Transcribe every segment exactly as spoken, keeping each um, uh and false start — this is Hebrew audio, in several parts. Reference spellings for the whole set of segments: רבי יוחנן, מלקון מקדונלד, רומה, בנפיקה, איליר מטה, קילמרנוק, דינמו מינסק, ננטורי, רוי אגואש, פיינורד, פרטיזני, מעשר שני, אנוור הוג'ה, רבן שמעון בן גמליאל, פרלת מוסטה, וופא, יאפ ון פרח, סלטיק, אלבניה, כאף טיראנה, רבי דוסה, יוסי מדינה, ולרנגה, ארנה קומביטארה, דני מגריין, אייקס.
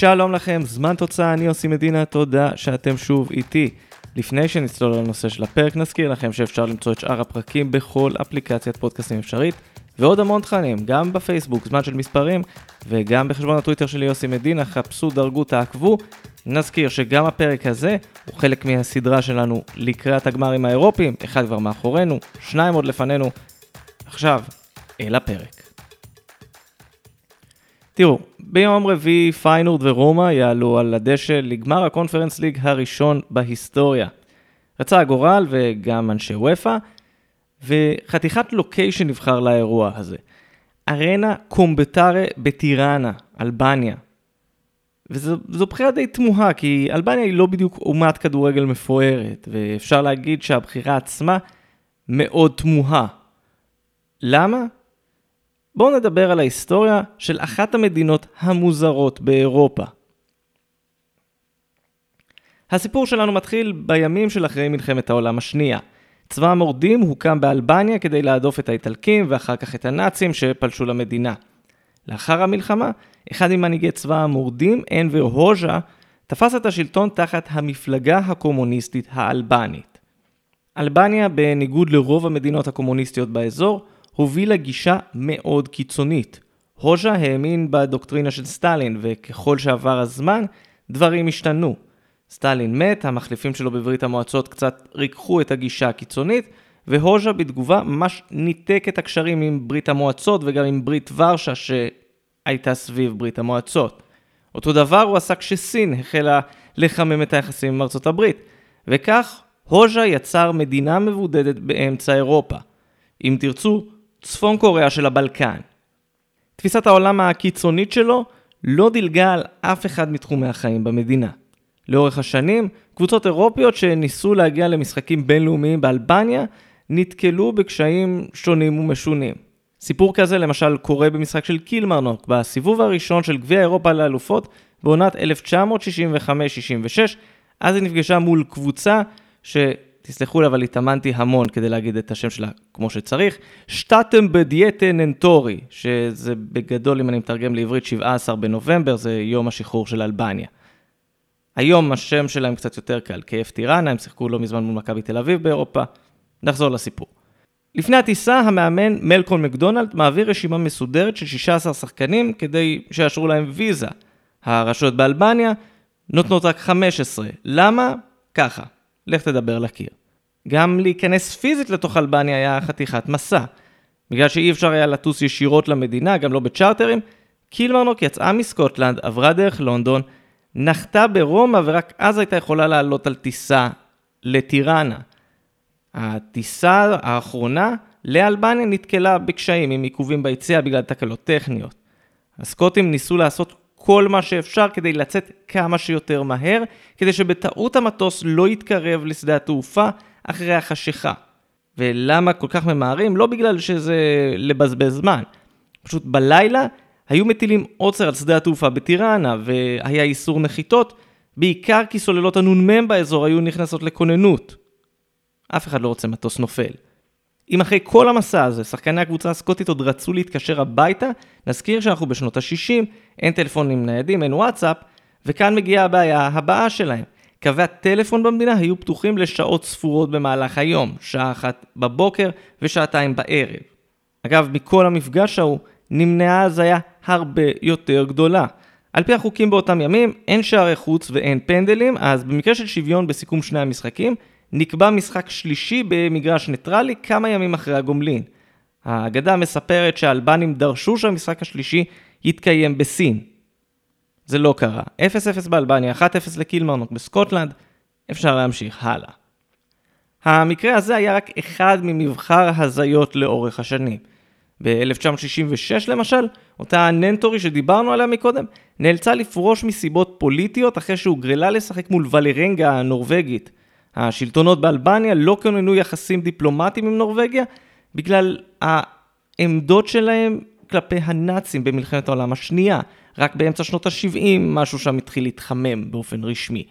שלום לכם, זמן תוצאה, אני יוסי מדינה, תודה שאתם שוב איתי. לפני שנצלול לנושא של הפרק, נזכיר לכם שאפשר למצוא את שאר הפרקים בכל אפליקציית פודקאסטים אפשרית, ועוד המון תכנים, גם בפייסבוק, זמן של מספרים, וגם בחשבון הטוויטר שלי יוסי מדינה, חפשו, דרגו, תעקבו. נזכיר שגם הפרק הזה הוא חלק מהסדרה שלנו לקראת הגמרים האירופיים, אחד כבר מאחורינו, שניים עוד לפנינו. עכשיו, אל הפרק. תראו, ביום רביעי פיינורד ורומה יעלו על הדשא לגמר הקונפרנס ליג הראשון בהיסטוריה. רצה הגורל וגם אנשי וויפה, וחתיכת לוקיישן נבחר לאירוע הזה. ארנה קומביטארה בטיראנה, אלבניה. וזו בחירה די תמוהה, כי אלבניה היא לא בדיוק אומת כדורגל מפוארת, ואפשר להגיד שהבחירה עצמה מאוד תמוהה. למה? בואו נדבר על ההיסטוריה של אחת המדינות המוזרות באירופה. הסיפור שלנו מתחיל בימים של אחרי מלחמת העולם השנייה. צבא המורדים הוקם באלבניה כדי להדוף את האיטלקים ואחר כך את הנאצים שפלשו למדינה. לאחר המלחמה, אחד ממנהיגי צבא המורדים, אנוור הוג'ה, תפס את השלטון תחת המפלגה הקומוניסטית האלבנית. אלבניה, בניגוד לרוב המדינות הקומוניסטיות באזור, הובילה גישה מאוד קיצונית. הוג'ה האמין בדוקטרינה של סטלין, וככל שעבר הזמן, דברים השתנו. סטלין מת, המחליפים שלו בברית המועצות קצת ריקחו את הגישה הקיצונית, והוג'ה בתגובה ממש ניתק את הקשרים עם ברית המועצות וגם עם ברית ורשה שהייתה סביב ברית המועצות. אותו דבר הוא עשה כשסין החלה לחמם את היחסים עם ארצות הברית, וכך הוג'ה יצר מדינה מבודדת באמצע אירופה. אם תרצו, צפון קוריאה של הבלקן. תפיסת העולם הקיצונית שלו לא דילגה על אף אחד מתחומי החיים במדינה. לאורך השנים, קבוצות אירופיות שניסו להגיע למשחקים בינלאומיים באלבניה, נתקלו בקשיים שונים ומשונים. סיפור כזה למשל קורה במשחק של קילמרנוק, בסיבוב הראשון של גביע אירופה לאלופות, בעונת אלף תשע מאות שישים וחמש שישים ושש, אז היא נפגשה מול קבוצה ש... תסלחו לי, אבל התאמנתי המון כדי להגיד את השם שלה כמו שצריך. שטאטם בדייטה ננטורי, שזה בגדול, אם אני מתרגם לעברית, שבעה עשר בנובמבר, זה יום השחרור של אלבניה. היום השם שלהם קצת יותר קל, כאף טיראנה, הם שיחקו לא מזמן מול מכבי תל אביב באירופה. נחזור לסיפור. לפני הטיסה, המאמן מלקון מקדונלד מעביר רשימה מסודרת של שישה עשר שחקנים כדי שיאשרו להם ויזה. הרשויות באלבניה נותנות רק חמש עשרה. למה? ככה. לך תדבר לקיר. גם להיכנס פיזית לתוך אלבניה היה חתיכת מסע. בגלל שאי אפשר היה לטוס ישירות למדינה, גם לא בצ'ארטרים, קילמרנוק יצאה מסקוטלנד, עברה דרך לונדון, נחתה ברומא ורק אז הייתה יכולה לעלות על טיסה לטיראנה. הטיסה האחרונה לאלבניה נתקלה בקשיים עם עיכובים ביציאה בגלל תקלות טכניות. הסקוטים ניסו לעשות כל מה שאפשר כדי לצאת כמה שיותר מהר, כדי שבטעות המטוס לא יתקרב לשדה התעופה אחרי החשיכה. ולמה כל כך ממהרים? לא בגלל שזה לבזבז זמן. פשוט בלילה היו מטילים עוצר על שדה התעופה בטיראנה, והיה איסור נחיתות, בעיקר כי סוללות הנ"מ באזור היו נכנסות לכוננות. אף אחד לא רוצה מטוס נופל. אם אחרי כל המסע הזה, שחקני הקבוצה הסקוטית עוד רצו להתקשר הביתה, נזכיר שאנחנו בשנות ה-שישים, אין טלפונים ניידים, אין וואטסאפ, וכאן מגיעה הבעיה הבאה שלהם. קווי הטלפון במדינה היו פתוחים לשעות ספורות במהלך היום, שעה אחת בבוקר ושעתיים בערב. אגב, מכל המפגש ההוא, נמנעה הזיה הרבה יותר גדולה. על פי החוקים באותם ימים, אין שערי חוץ ואין פנדלים, אז במקרה של שוויון בסיכום שני המשחקים, נקבע משחק שלישי במגרש ניטרלי כמה ימים אחרי הגומלין. האגדה מספרת שהאלבנים דרשו שהמשחק השלישי יתקיים בסין. זה לא קרה. אפס אפס באלבניה, אחת אפס לקילמרנוק בסקוטלנד. אפשר להמשיך הלאה. המקרה הזה היה רק אחד ממבחר הזיות לאורך השנים. ב-אלף תשע מאות שישים ושש למשל, אותה ננטורי שדיברנו עליה מקודם, נאלצה לפרוש מסיבות פוליטיות אחרי שהוגרלה לשחק מול ולרנגה הנורווגית. השלטונות באלבניה לא כוננו יחסים דיפלומטיים עם נורווגיה בגלל העמדות שלהם כלפי הנאצים במלחמת העולם השנייה. רק באמצע שנות ה-שבעים משהו שם התחיל להתחמם באופן רשמי.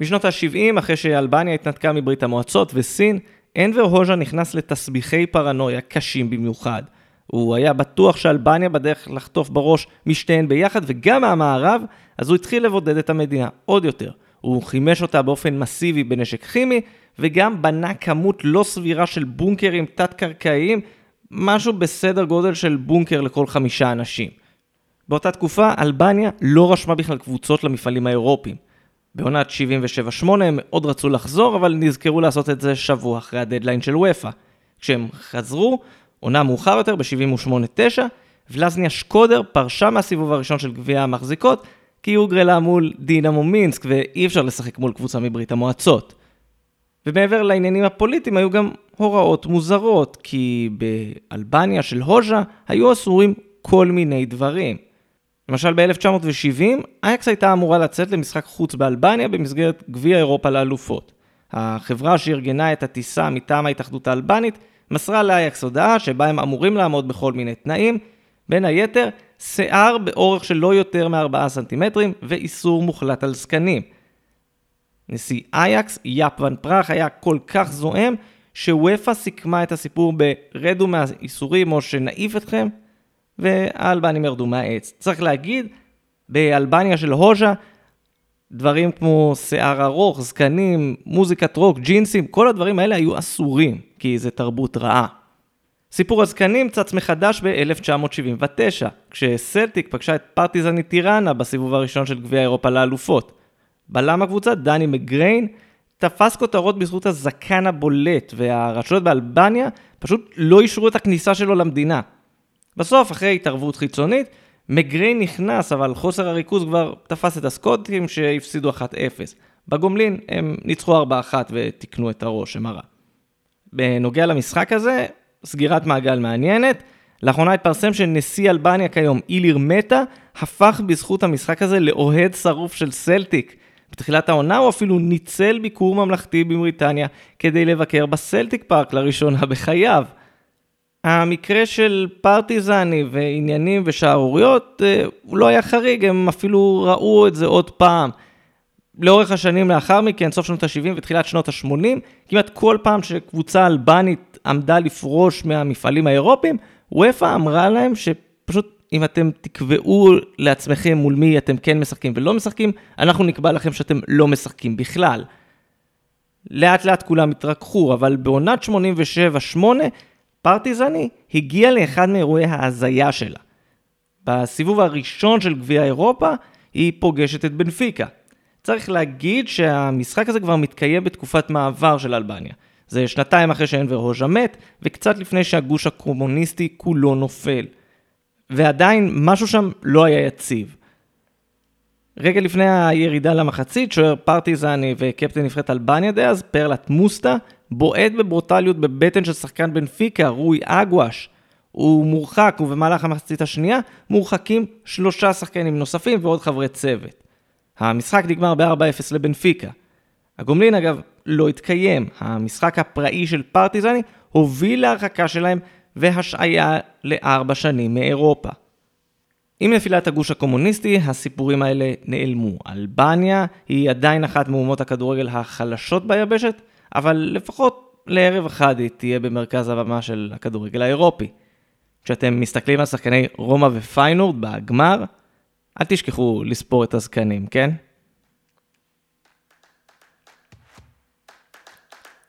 בשנות ה-שבעים, אחרי שאלבניה התנתקה מברית המועצות וסין, אנוור הוג'ה נכנס לתסביכי פרנויה קשים במיוחד. הוא היה בטוח שאלבניה בדרך לחטוף בראש משתיהן ביחד, וגם מהמערב, אז הוא התחיל לבודד את המדינה עוד יותר. הוא חימש אותה באופן מסיבי בנשק כימי, וגם בנה כמות לא סבירה של בונקרים תת-קרקעיים, משהו בסדר גודל של בונקר לכל חמישה אנשים. באותה תקופה, אלבניה לא רשמה בכלל קבוצות למפעלים האירופיים. בעונת שבעים ושבע שמונה הם עוד רצו לחזור, אבל נזכרו לעשות את זה שבוע אחרי הדדליין של וופא. כשהם חזרו, עונה מאוחר יותר ב-שבעים ושמונה תשע, ולזניה שקודר פרשה מהסיבוב הראשון של גביע המחזיקות, כי היא הוגרלה מול דינמו מינסק, ואי אפשר לשחק מול קבוצה מברית המועצות. ומעבר לעניינים הפוליטיים היו גם הוראות מוזרות, כי באלבניה של הוג'ה היו אסורים כל מיני דברים. למשל ב-אלף תשע מאות שבעים, אייקס הייתה אמורה לצאת למשחק חוץ באלבניה במסגרת גביע אירופה לאלופות. החברה שארגנה את הטיסה מטעם ההתאחדות האלבנית, מסרה לאייקס הודעה שבה הם אמורים לעמוד בכל מיני תנאים, בין היתר שיער באורך של לא יותר מ-ארבעה סנטימטרים ואיסור מוחלט על זקנים. נשיא אייקס, יאפ ון פרח, היה כל כך זועם שוופא סיכמה את הסיפור ברדו מהאיסורים או שנעיף אתכם, והאלבנים ירדו מהעץ. צריך להגיד, באלבניה של הוג'ה, דברים כמו שיער ארוך, זקנים, מוזיקת רוק, ג'ינסים, כל הדברים האלה היו אסורים, כי זה תרבות רעה. סיפור הזקנים צץ מחדש ב-אלף תשע מאות שבעים ותשע, כשסלטיק פגשה את פרטיזני טירנה בסיבוב הראשון של גביע אירופה לאלופות. בלם הקבוצה, דני מגריין, תפס כותרות בזכות הזקן הבולט, והרשויות באלבניה פשוט לא אישרו את הכניסה שלו למדינה. בסוף, אחרי התערבות חיצונית, מגריין נכנס, אבל חוסר הריכוז כבר תפס את הסקוטים שהפסידו אחת אפס. בגומלין הם ניצחו ארבע אחת ותקנו את הראש, אמרה. בנוגע למשחק הזה, סגירת מעגל מעניינת. לאחרונה התפרסם שנשיא אלבניה כיום, איליר מטה, הפך בזכות המשחק הזה לאוהד שרוף של סלטיק. בתחילת העונה הוא אפילו ניצל ביקור ממלכתי בבריטניה כדי לבקר בסלטיק פארק לראשונה בחייו. המקרה של פרטיזני ועניינים ושערוריות הוא לא היה חריג, הם אפילו ראו את זה עוד פעם. לאורך השנים לאחר מכן, סוף שנות ה-שבעים ותחילת שנות ה-שמונים, כמעט כל פעם שקבוצה אלבנית עמדה לפרוש מהמפעלים האירופיים, וופא אמרה להם שפשוט אם אתם תקבעו לעצמכם מול מי אתם כן משחקים ולא משחקים, אנחנו נקבע לכם שאתם לא משחקים בכלל. לאט לאט כולם התרככו, אבל בעונת שמונים ושבע שמונה, פרטיזני הגיע לאחד מאירועי ההזיה שלה. בסיבוב הראשון של גביע אירופה, היא פוגשת את בנפיקה. צריך להגיד שהמשחק הזה כבר מתקיים בתקופת מעבר של אלבניה. זה שנתיים אחרי שאנוור הוג'ה מת, וקצת לפני שהגוש הקומוניסטי כולו נופל. ועדיין משהו שם לא היה יציב. רגע לפני הירידה למחצית, שוער פרטיזני וקפטן נבחרת אלבניה דאז, פרלת מוסטה, בועט בברוטליות בבטן של שחקן בנפיקה, רוי אגואש. הוא מורחק, ובמהלך המחצית השנייה מורחקים שלושה שחקנים נוספים ועוד חברי צוות. המשחק נגמר ב-ארבע אפס לבנפיקה. הגומלין אגב לא התקיים. המשחק הפראי של פרטיזני הוביל להרחקה שלהם והשעיה לארבע שנים מאירופה. עם נפילת הגוש הקומוניסטי, הסיפורים האלה נעלמו. אלבניה היא עדיין אחת מאומות הכדורגל החלשות ביבשת, אבל לפחות לערב אחד היא תהיה במרכז הבמה של הכדורגל האירופי. כשאתם מסתכלים על שחקני רומא ופיינורד בגמר, אל תשכחו לספור את הזקנים, כן?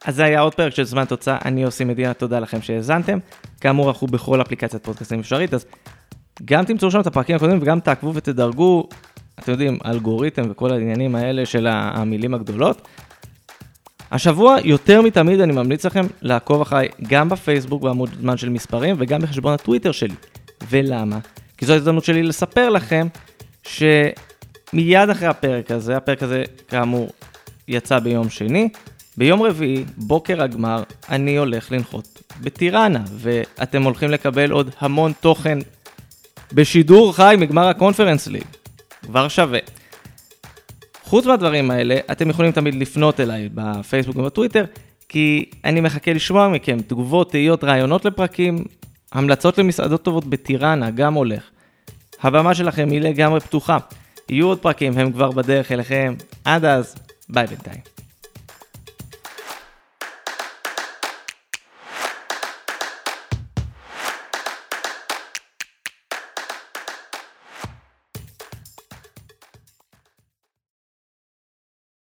אז זה היה עוד פרק של זמן תוצאה, אני יוסי מדינה, תודה לכם שהזנתם. כאמור, אנחנו בכל אפליקציית פודקאסטים אפשרית, אז גם תמצאו שם את הפרקים הקודמים וגם תעקבו ותדרגו, אתם יודעים, אלגוריתם וכל העניינים האלה של המילים הגדולות. השבוע יותר מתמיד אני ממליץ לכם לעקוב אחרי גם בפייסבוק בעמוד זמן של מספרים וגם בחשבון הטוויטר שלי. ולמה? כי זו ההזדמנות שלי לספר לכם שמיד אחרי הפרק הזה, הפרק הזה כאמור יצא ביום שני, ביום רביעי, בוקר הגמר, אני הולך לנחות בטירנה, ואתם הולכים לקבל עוד המון תוכן בשידור חי מגמר הקונפרנס ליג. כבר שווה. חוץ מהדברים האלה, אתם יכולים תמיד לפנות אליי בפייסבוק ובטוויטר, כי אני מחכה לשמוע מכם תגובות, תהיות, רעיונות לפרקים, המלצות למסעדות טובות בטירנה, גם הולך. הבמה שלכם היא לגמרי פתוחה. יהיו עוד פרקים, הם כבר בדרך אליכם. עד אז, ביי בינתיים.